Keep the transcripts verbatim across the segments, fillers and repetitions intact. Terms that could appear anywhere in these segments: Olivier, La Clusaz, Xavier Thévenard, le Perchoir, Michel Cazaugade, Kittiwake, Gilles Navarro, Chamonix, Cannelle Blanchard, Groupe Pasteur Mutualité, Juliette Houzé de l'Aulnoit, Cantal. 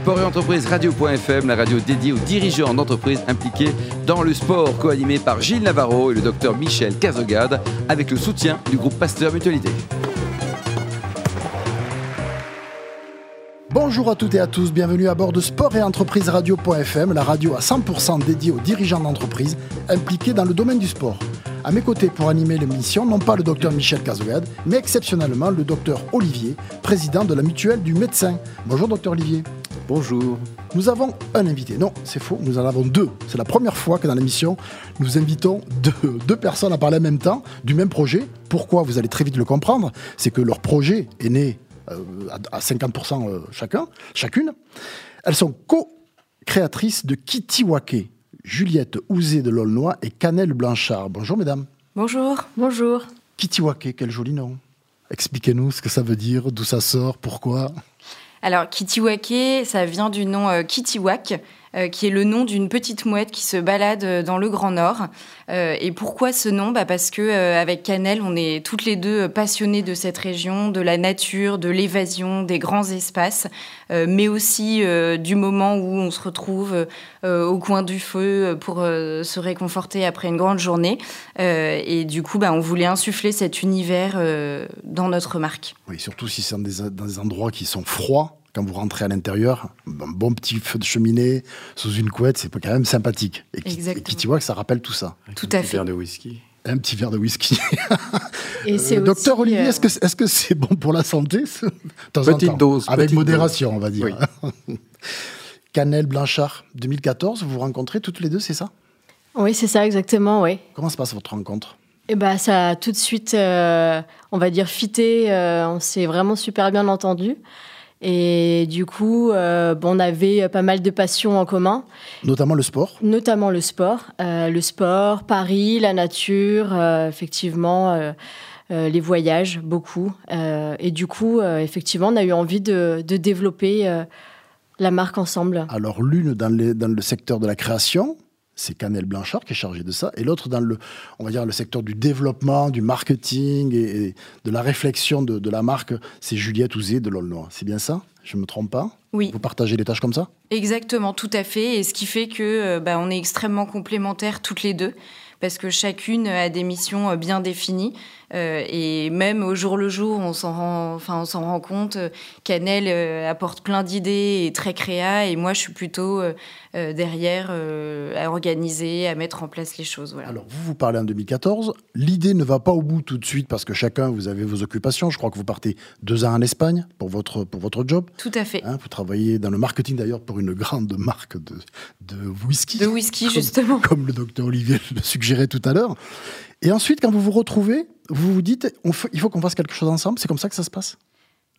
Sport et Entreprise Radio point F M, la radio dédiée aux dirigeants d'entreprises impliqués dans le sport, co-animée par Gilles Navarro et le docteur Michel Cazaugade, avec le soutien du groupe Pasteur Mutualité. Bonjour à toutes et à tous, bienvenue à bord de Sport et Entreprise Radio point F M, la radio à cent pour cent dédiée aux dirigeants d'entreprises impliqués dans le domaine du sport. À mes côtés pour animer l'émission, non pas le docteur Michel Cazaugade, mais exceptionnellement le docteur Olivier, président de la mutuelle du médecin. Bonjour docteur Olivier. Bonjour. Nous avons un invité. Non, c'est faux, nous en avons deux. C'est la première fois que dans l'émission, nous invitons deux, deux personnes à parler en même temps du même projet. Pourquoi ? Vous allez très vite le comprendre. C'est que leur projet est né euh, à cinquante pour cent chacun, chacune. Elles sont co-créatrices de Kittiwake. Juliette Houzé de l'Aulnoit et Cannelle Blanchard. Bonjour mesdames. Bonjour. Bonjour. Kittiwake, quel joli nom. Expliquez-nous ce que ça veut dire, d'où ça sort, pourquoi. Alors Kittiwake, ça vient du nom euh, Kittiwake, euh, qui est le nom d'une petite mouette qui se balade dans le Grand Nord. Euh, et pourquoi ce nom ? Bah parce que euh, avec Cannelle, on est toutes les deux passionnées de cette région, de la nature, de l'évasion, des grands espaces, euh, mais aussi euh, du moment où on se retrouve euh, au coin du feu pour euh, se réconforter après une grande journée. Euh, et du coup, bah, on voulait insuffler cet univers euh, dans notre marque. Oui, surtout si c'est dans des, dans des endroits qui sont froids. Quand vous rentrez à l'intérieur, un bon petit feu de cheminée sous une couette, c'est quand même sympathique. Et Kittiwake, ça rappelle tout ça. Avec tout un à petit fait. Verre de whisky. Un petit verre de whisky. Et euh, c'est docteur Olivier, euh... est-ce que est-ce que c'est bon pour la santé ? De temps petite en temps. Dose. Avec petite modération, dose. On va dire. Oui. Cannelle Blanchard, deux mille quatorze, vous vous rencontrez toutes les deux, c'est ça ? Oui, c'est ça, exactement, oui. Comment se passe votre rencontre ? Eh ben, ça a tout de suite, euh, on va dire, fité. Euh, on s'est vraiment super bien entendus. Et du coup, euh, bon, on avait pas mal de passions en commun. Notamment le sport. Notamment le sport. Euh, le sport, Paris, la nature, euh, effectivement, euh, euh, les voyages, beaucoup. Euh, et du coup, euh, effectivement, on a eu envie de, de développer euh, la marque ensemble. Alors l'une dans, les, dans le secteur de la création... C'est Cannelle Blanchard qui est chargée de ça, et l'autre dans le, on va dire, le secteur du développement, du marketing et, et de la réflexion de, de la marque, c'est Juliette Houzé de l'Aulnoit. C'est bien ça ? Je ne me trompe pas ? Oui. Vous partagez les tâches comme ça ? Exactement, tout à fait, et ce qui fait que bah, on est extrêmement complémentaires toutes les deux, parce que chacune a des missions bien définies. Euh, et même au jour le jour, on s'en rend, enfin, on s'en rend compte. Euh, Cannelle euh, apporte plein d'idées, et très créa, et moi je suis plutôt euh, euh, derrière euh, à organiser, à mettre en place les choses. Voilà. Alors vous vous parlez en deux mille quatorze, l'idée ne va pas au bout tout de suite parce que chacun vous avez vos occupations. Je crois que vous partez deux ans en Espagne pour votre pour votre job. Tout à fait. Hein, vous travaillez dans le marketing d'ailleurs pour une grande marque de de whisky. De whisky comme, justement. Comme le docteur Olivier le suggérait tout à l'heure. Et ensuite, quand vous vous retrouvez, vous vous dites, on f- il faut qu'on fasse quelque chose ensemble. C'est comme ça que ça se passe ?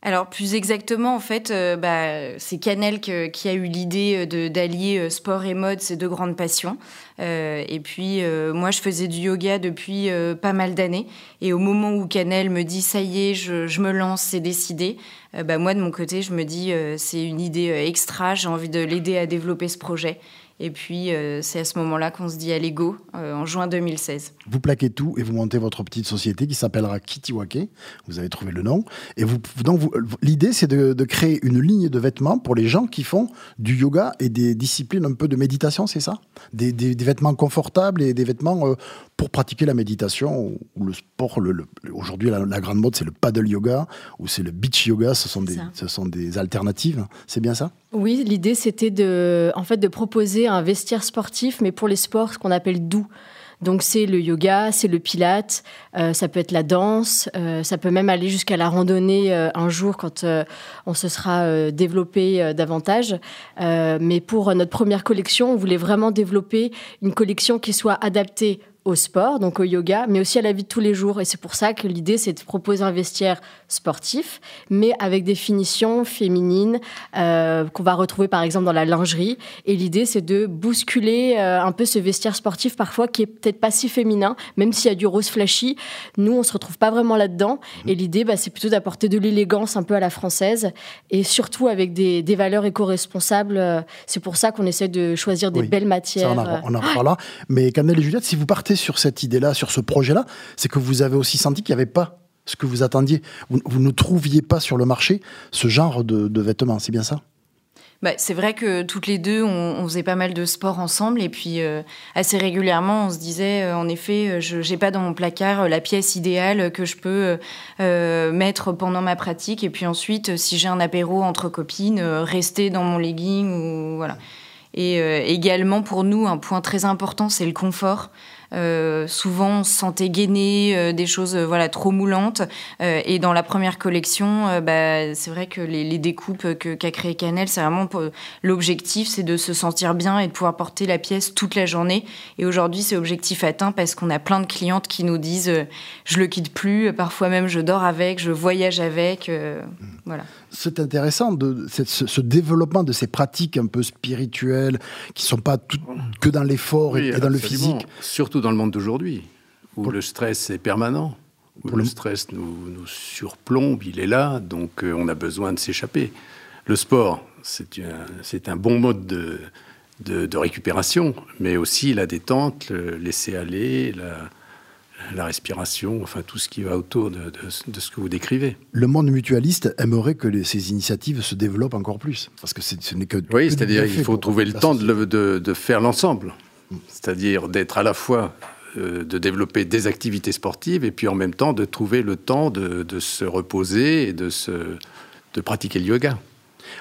Alors, plus exactement, en fait, euh, bah, c'est Cannelle que, qui a eu l'idée de, d'allier sport et mode, ces deux grandes passions. Euh, et puis, euh, moi, je faisais du yoga depuis euh, pas mal d'années. Et au moment où Cannelle me dit « ça y est, je, je me lance, c'est décidé », euh, bah, moi, de mon côté, je me dis euh, « c'est une idée extra, j'ai envie de l'aider à développer ce projet ». Et puis, euh, c'est à ce moment-là qu'on se dit allez go, euh, en juin deux mille seize. Vous plaquez tout et vous montez votre petite société qui s'appellera Kittiwake. Vous avez trouvé le nom. Et vous, donc vous, l'idée, c'est de, de créer une ligne de vêtements pour les gens qui font du yoga et des disciplines un peu de méditation, c'est ça ? des, des, des vêtements confortables et des vêtements euh, pour pratiquer la méditation ou le sport. Le, le, aujourd'hui, la, la grande mode, c'est le paddle yoga ou c'est le beach yoga. Ce sont, des, ce sont des alternatives. C'est bien ça ? Oui, l'idée, c'était de, en fait, de proposer un vestiaire sportif, mais pour les sports qu'on appelle doux. Donc c'est le yoga, c'est le pilates, euh, ça peut être la danse, euh, ça peut même aller jusqu'à la randonnée euh, un jour quand euh, on se sera euh, développé euh, davantage. Euh, mais pour notre première collection, on voulait vraiment développer une collection qui soit adaptée au sport, donc au yoga, mais aussi à la vie de tous les jours. Et c'est pour ça que l'idée, c'est de proposer un vestiaire sportif, mais avec des finitions féminines euh, qu'on va retrouver, par exemple, dans la lingerie. Et l'idée, c'est de bousculer euh, un peu ce vestiaire sportif, parfois, qui est peut-être pas si féminin, même s'il y a du rose flashy. Nous, on se retrouve pas vraiment là-dedans. Mmh. Et l'idée, bah, c'est plutôt d'apporter de l'élégance un peu à la française, et surtout avec des, des valeurs éco-responsables. C'est pour ça qu'on essaie de choisir des oui. belles matières. Ça, on en reparlera. Mais Cannelle et Juliette, si vous partez sur cette idée-là, sur ce projet-là, c'est que vous avez aussi senti qu'il n'y avait pas ce que vous attendiez. Vous, vous ne trouviez pas sur le marché ce genre de, de vêtements, c'est bien ça ? bah, c'est vrai que toutes les deux, on, on faisait pas mal de sport ensemble. Et puis, euh, assez régulièrement, on se disait, euh, en effet, je j'ai pas dans mon placard euh, la pièce idéale que je peux euh, mettre pendant ma pratique. Et puis ensuite, si j'ai un apéro entre copines, euh, rester dans mon legging. Ou, voilà. Et euh, également, pour nous, un point très important, c'est le confort. Euh, souvent on se sentait gainé, euh, des choses euh, voilà, trop moulantes, euh, et dans la première collection euh, bah, c'est vrai que les, les découpes que, qu'a créé Cannelle, c'est vraiment euh, l'objectif, c'est de se sentir bien et de pouvoir porter la pièce toute la journée. Et aujourd'hui c'est objectif atteint, parce qu'on a plein de clientes qui nous disent euh, je le quitte plus, parfois même je dors avec, je voyage avec, euh, voilà. C'est intéressant de, c'est, ce, ce développement de ces pratiques un peu spirituelles qui ne sont pas tout, que dans l'effort oui, et, et dans le physique, surtout dans le monde d'aujourd'hui, où pour le stress est permanent, où le stress nous, nous surplombe, il est là, donc on a besoin de s'échapper. Le sport, c'est un, c'est un bon mode de, de, de récupération, mais aussi la détente, le laisser aller, la, la respiration, enfin tout ce qui va autour de, de, de ce que vous décrivez. Le monde mutualiste aimerait que les, ces initiatives se développent encore plus, parce que c'est, ce n'est que... Oui, c'est-à-dire qu'il faut trouver le temps de, de, de faire l'ensemble. C'est-à-dire d'être à la fois, euh, de développer des activités sportives et puis en même temps de trouver le temps de, de se reposer et de, se, de pratiquer le yoga.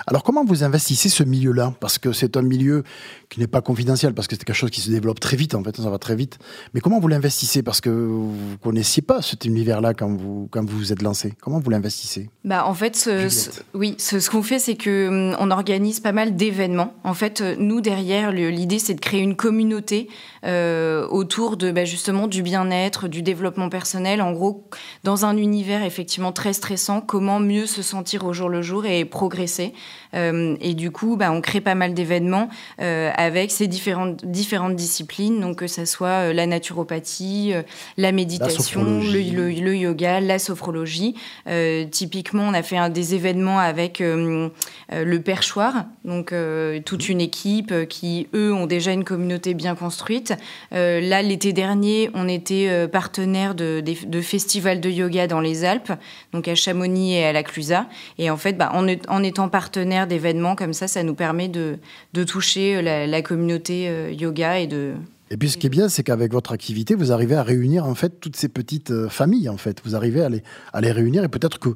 Alors comment vous investissez ce milieu-là ? Parce que c'est un milieu qui n'est pas confidentiel, parce que c'est quelque chose qui se développe très vite, en fait, ça va très vite. Mais comment vous l'investissez ? Parce que vous ne connaissiez pas cet univers-là quand vous quand vous, vous êtes lancé. Comment vous l'investissez ? Bah, en fait, ce, ce, oui, ce, ce qu'on fait, c'est qu'on hum, organise pas mal d'événements. En fait, nous, derrière, le, l'idée, c'est de créer une communauté euh, autour de, bah, justement du bien-être, du développement personnel. En gros, dans un univers effectivement très stressant, comment mieux se sentir au jour le jour et progresser. Euh, et du coup, bah, on crée pas mal d'événements euh, avec ces différentes, différentes disciplines, donc que ça soit la naturopathie, la méditation, la le, le, le yoga, la sophrologie. Euh, typiquement, on a fait un, des événements avec euh, euh, le Perchoir, donc euh, toute une équipe qui, eux, ont déjà une communauté bien construite. Euh, là, l'été dernier, on était euh, partenaire de, de, de festivals de yoga dans les Alpes, donc à Chamonix et à La Clusaz. Et en fait, bah, en, en étant partenaire d'événements comme ça, ça nous permet de, de toucher la, la communauté euh, yoga et de... Et puis ce qui est bien, c'est qu'avec votre activité, vous arrivez à réunir en fait toutes ces petites euh, familles. En fait, vous arrivez à les, à les réunir, et peut-être que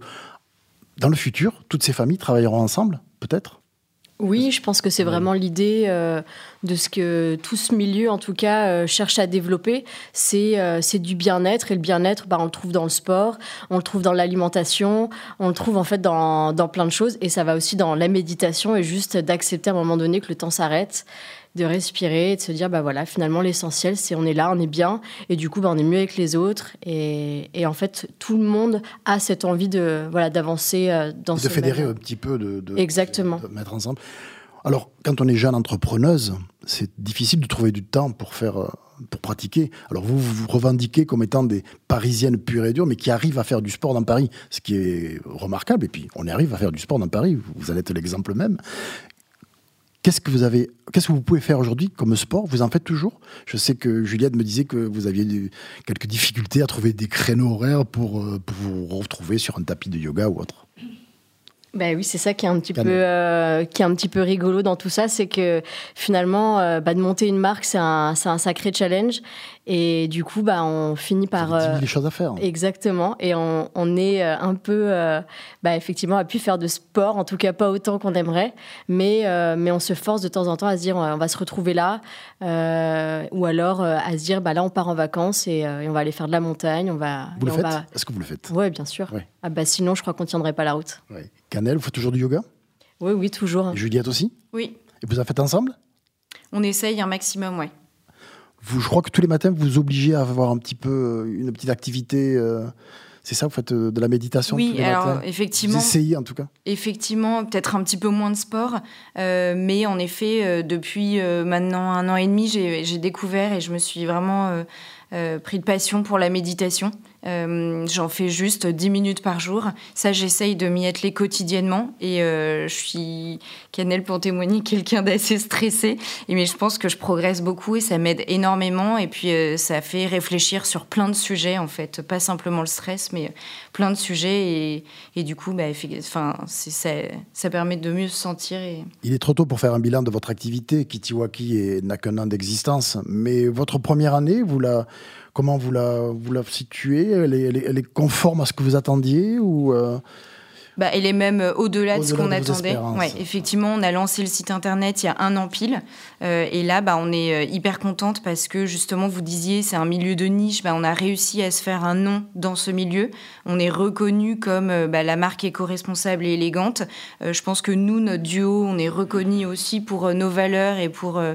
dans le futur, toutes ces familles travailleront ensemble, peut-être. Oui, je pense que c'est vraiment l'idée euh, de ce que tout ce milieu, en tout cas, euh, cherche à développer. C'est, euh, c'est du bien-être. Et le bien-être, bah, on le trouve dans le sport, on le trouve dans l'alimentation, on le trouve en fait dans, dans plein de choses. Et ça va aussi dans la méditation, et juste d'accepter à un moment donné que le temps s'arrête, de respirer et de se dire, bah voilà, finalement, l'essentiel, c'est on est là, on est bien. Et du coup, bah, on est mieux avec les autres. Et, et en fait, tout le monde a cette envie de, voilà, d'avancer dans de ce domaine. De fédérer un petit peu, de, de, Exactement. de mettre ensemble. Alors, quand on est jeune entrepreneuse, c'est difficile de trouver du temps pour faire, pour pratiquer. Alors, vous vous, vous revendiquez comme étant des Parisiennes pures et dures, mais qui arrivent à faire du sport dans Paris, ce qui est remarquable. Et puis, on arrive à faire du sport dans Paris, vous allez être l'exemple même. Qu'est-ce que vous avez, qu'est-ce que vous pouvez faire aujourd'hui comme sport ? Vous en faites toujours ? Je sais que Juliette me disait que vous aviez eu quelques difficultés à trouver des créneaux horaires pour, pour vous retrouver sur un tapis de yoga ou autre. Ben oui, c'est ça qui est un petit peu euh, qui est un petit peu rigolo dans tout ça, c'est que finalement, euh, bah, de monter une marque, c'est un c'est un sacré challenge, et du coup, bah, on finit par euh, des choses à faire. Hein. Exactement, et on on est un peu, euh, bah, effectivement, à pu faire de sport, en tout cas pas autant qu'on aimerait, mais euh, mais on se force de temps en temps à se dire, on va se retrouver là, euh, ou alors euh, à se dire, bah là, on part en vacances et, euh, et on va aller faire de la montagne, on va. Vous le faites ? Va... Est-ce que vous le faites ? Ouais, bien sûr. Ouais. Ah bah sinon, je crois qu'on tiendrait pas la route. Ouais. Cannelle, vous faites toujours du yoga ? Oui, oui, toujours. Et Juliette aussi ? Oui. Et vous en faites ensemble ? On essaye un maximum, oui. Je crois que tous les matins, vous vous obligez à avoir un petit peu, une petite activité... Euh... C'est ça, vous faites de la méditation oui, tous les alors, matins. Effectivement. Vous essayez, en tout cas. Effectivement, peut-être un petit peu moins de sport. Euh, mais en effet, euh, depuis euh, maintenant un an et demi, j'ai, j'ai découvert et je me suis vraiment... Euh, euh, pris de passion pour la méditation. Euh, j'en fais juste dix minutes par jour. Ça, j'essaye de m'y atteler quotidiennement. Et euh, je suis, Cannelle pour témoigner, quelqu'un d'assez stressé. Et, mais je pense que je progresse beaucoup et ça m'aide énormément. Et puis, euh, ça fait réfléchir sur plein de sujets, en fait. Pas simplement le stress, mais plein de sujets. Et, et du coup, bah, enfin, c'est, ça, ça permet de mieux se sentir. Et... Il est trop tôt pour faire un bilan de votre activité. Kittiwake n'a qu'un an d'existence. Mais votre première année, vous la... Comment vous la, vous la situez ? elle est, elle, est, elle est conforme à ce que vous attendiez ou euh... bah, Elle est même au-delà, au-delà de ce qu'on de attendait. Ouais, effectivement, on a lancé le site internet il y a un an pile. Euh, et là, bah, on est hyper contente parce que, justement, vous disiez, c'est un milieu de niche. Bah, on a réussi à se faire un nom dans ce milieu. On est reconnu comme bah, la marque éco-responsable et élégante. Euh, je pense que nous, notre duo, on est reconnu aussi pour nos valeurs et pour... Euh,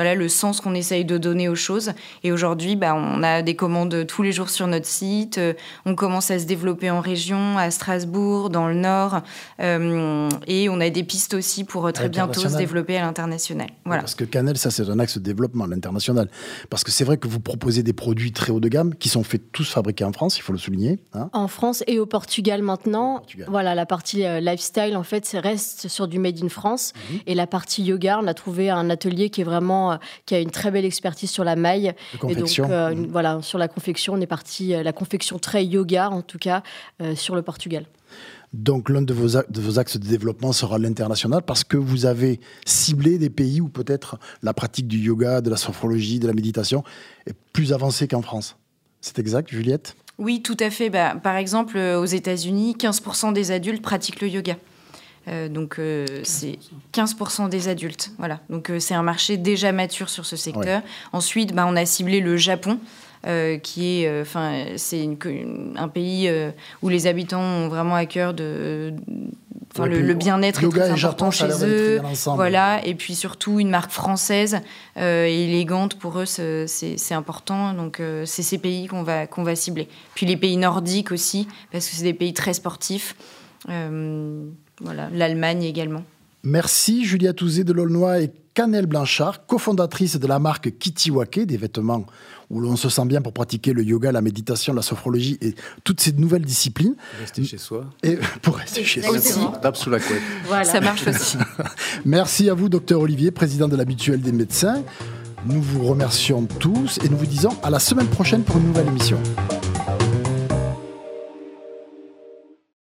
Voilà le sens qu'on essaye de donner aux choses. Et aujourd'hui, bah, on a des commandes tous les jours sur notre site. On commence à se développer en région, à Strasbourg, dans le Nord. Euh, et on a des pistes aussi pour très bientôt se développer à l'international. Voilà. Parce que Cannelle, ça, c'est un axe de développement, l'international. Parce que c'est vrai que vous proposez des produits très haut de gamme qui sont faits, tous fabriqués en France, il faut le souligner. Hein, en France et au Portugal maintenant. Au Portugal. Voilà, la partie lifestyle, en fait, reste sur du made in France. Mmh. Et la partie yoga, on a trouvé un atelier qui est vraiment... qui a une très belle expertise sur la maille. Et donc, euh, mmh. voilà, sur la confection, on est parti, la confection très yoga, en tout cas, euh, sur le Portugal. Donc, l'un de vos, a- de vos axes de développement sera l'international parce que vous avez ciblé des pays où peut-être la pratique du yoga, de la sophrologie, de la méditation est plus avancée qu'en France. C'est exact, Juliette ? Oui, tout à fait. Bah, par exemple, aux États-Unis, quinze pour cent des adultes pratiquent le yoga. Euh, donc, euh, c'est quinze pour cent des adultes. Voilà. Donc, euh, c'est un marché déjà mature sur ce secteur. Ouais. Ensuite, bah, on a ciblé le Japon, euh, qui est, enfin, euh, c'est une, une, un pays euh, où les habitants ont vraiment à cœur de... Enfin, le, le bien-être est très important chez eux. Voilà. Et puis surtout, une marque française euh, élégante, pour eux, c'est, c'est important. Donc, euh, c'est ces pays qu'on va, qu'on va cibler. Puis les pays nordiques aussi, parce que c'est des pays très sportifs. Euh, Voilà, l'Allemagne également. Merci Juliette Houzé de l'Aulnoit et Cannelle Blanchard, cofondatrice de la marque Kittiwake, des vêtements où l'on se sent bien pour pratiquer le yoga, la méditation, la sophrologie et toutes ces nouvelles disciplines. Rester chez soi. Et pour rester chez soi aussi. Tape sous la couette. Voilà, ça marche aussi. Merci à vous, docteur Olivier, président de la Mutuelle des médecins. Nous vous remercions tous et nous vous disons à la semaine prochaine pour une nouvelle émission.